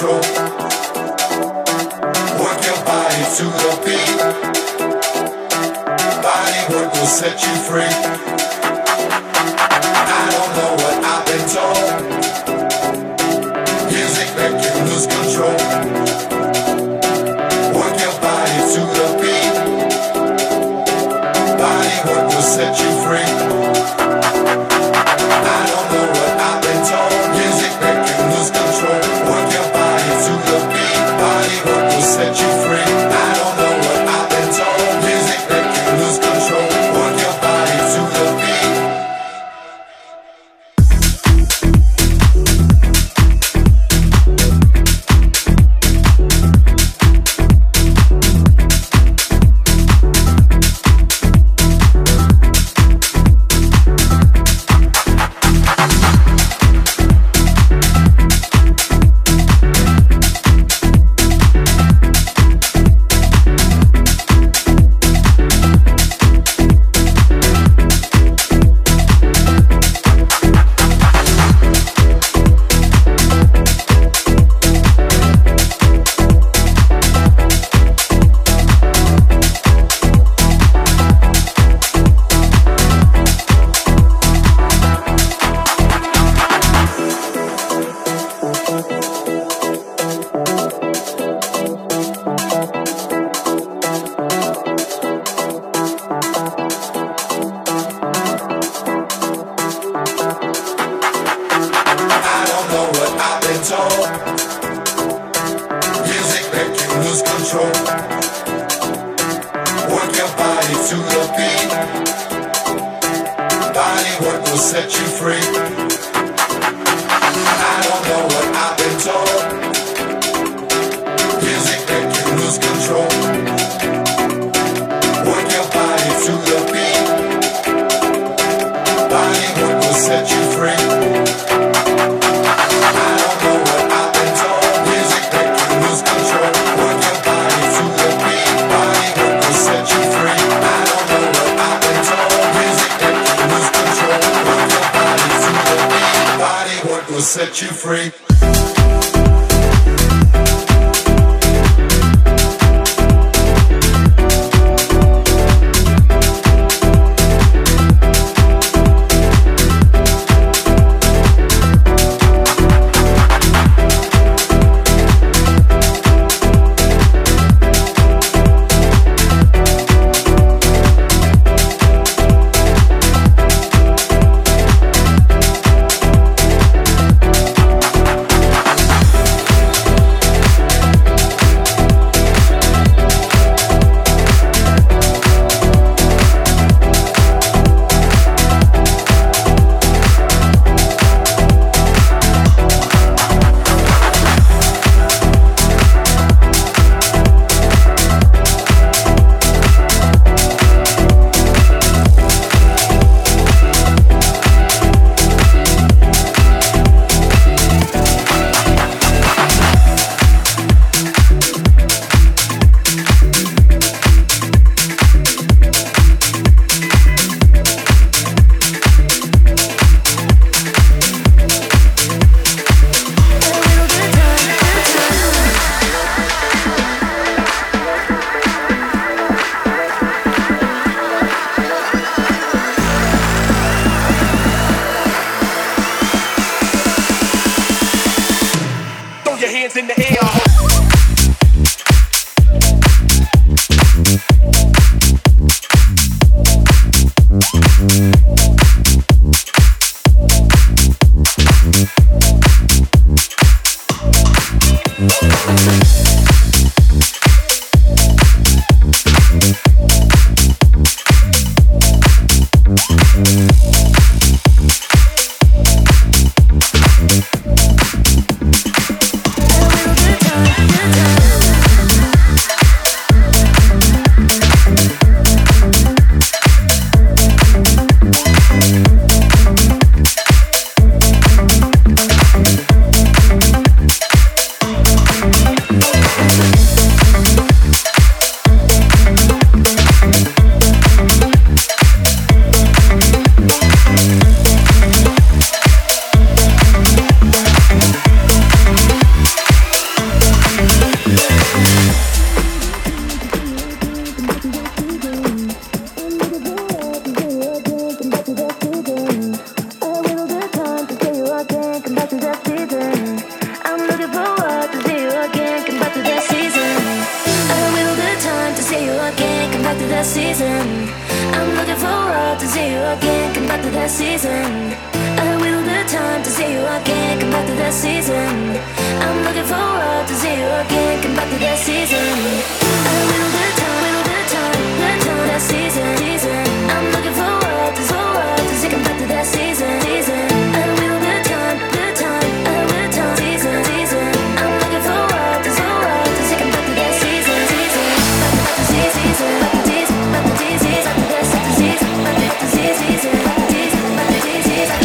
control. Work your body to the beat. Body work will set you free. I don't know what I've been told. Music make you lose control. Work your body to the beat. Body work will set you free. I don't know what I've been told. Music make you lose control. Work your body to the beat. Body work will set you free. I don't know what I've been told. Music make you lose control. Work your body to the beat. Set you free. season. I'm looking forward to see you again. Come back to that season. I will return to see you again. Come back to that season. I'm looking forward to see you again. Come back to that season. I will return, return to that season, season. I'm looking forward to see you. Come back to that season, season. I will return, return, I will return, season, season. I'm looking forward to see you. Come back to that season, season. Back to that season, back to that season, back to that season, back to that season, back to that season.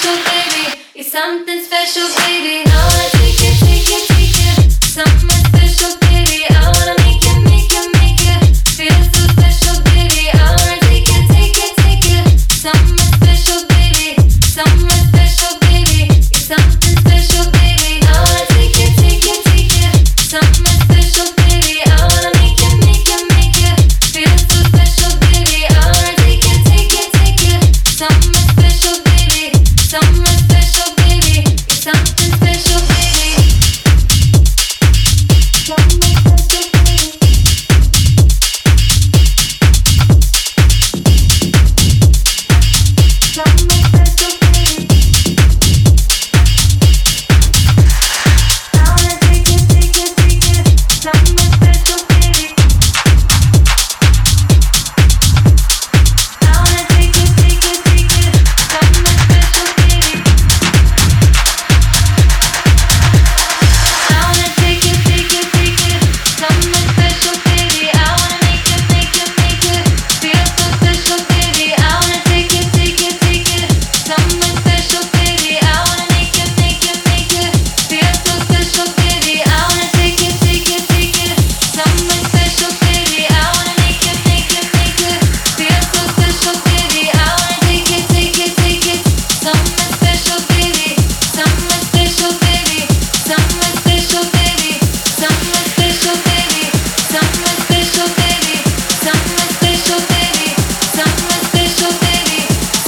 special, baby. You're something special, baby. I wanna take it, take it, take it. Something special, baby. I wanna make it, make it, make it. Feel so special, baby. I wanna take it, take it, take it. Something special, baby. Something special, baby. You're something special, baby. I wanna take it, take it, take it. Something special, baby. I wanna make it, make it, make it. Feel so special, baby. I wanna take it, take it, take it. Something special, baby. Something special, baby. You're something special, baby. Something special, baby.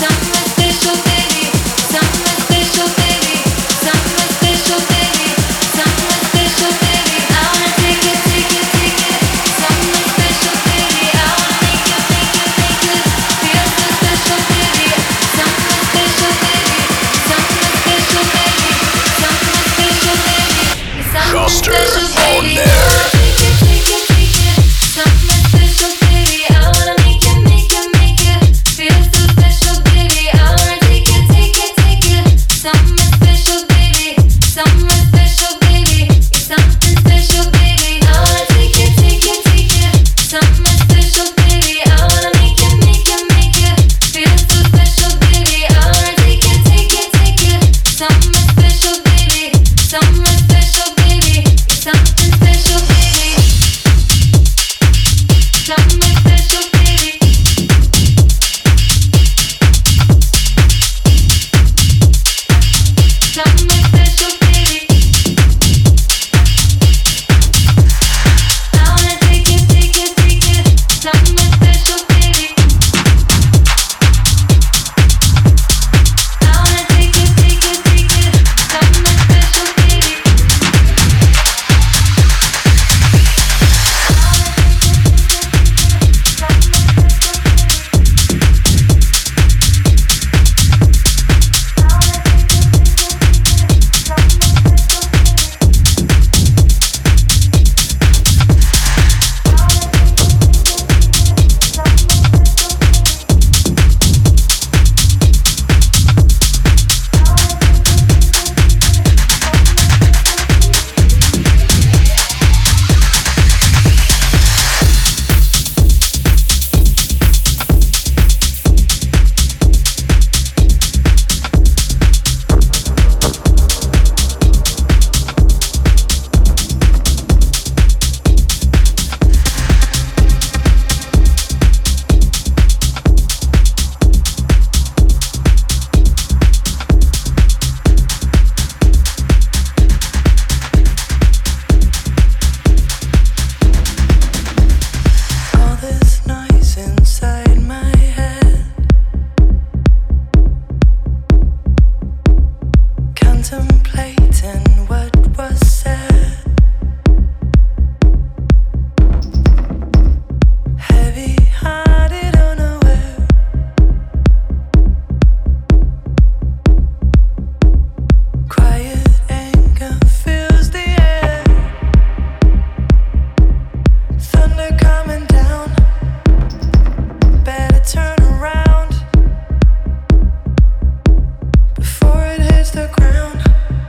Something special, baby. I wanna take it, take it, take it. Something special, baby. I wanna take it, take it, take it. Something special, baby. I wanna take it, take it, take it. Something special, baby. I wanna make it, make it, make it. Feel so special, baby. I wanna take it, take it, take it. Something special, baby. I wanna make it, make it, make it. Feel so special, baby. I wanna take it, take it, take it. Something special, baby. I wanna make it, make it, make it. Feel so special, baby. I wanna take it, take it, take it. Something special, baby. Something special, baby. Something special, baby. Something special, baby. Something special, baby. Something special, baby. Something special, baby. Something special, baby. Something special, baby. Something special, baby. Something special, baby. I wanna take it, take it, take it. Something special, baby. I wanna make it, make it, make it. Feel so special, baby. Something special, baby. Something special, baby. Something special, baby. Something Custer special, on baby. I air. wanna take it, take it, take it. Something special, baby. I wanna make it, make it, make it. Feel so special, baby. I wanna take it, take it, take it. Something special, baby. Something special, baby. You're something special, baby. I wanna take it, take it, take it. Something special, baby. I wanna make it, make it, make it. Feel so special, baby. I wanna take it, take it, take it. Something special, baby. Something special, baby. You're something special, baby. Something special, baby. Something special, baby. I wanna take it, take it, take it. Something special, baby. I wanna take it, take it, take it. Something special, baby. All this noise inside my head contemplating what was said. Heavy hearted, unaware. Quiet anger fills the air. Thunder coming down. Better turn around before it hits the ground.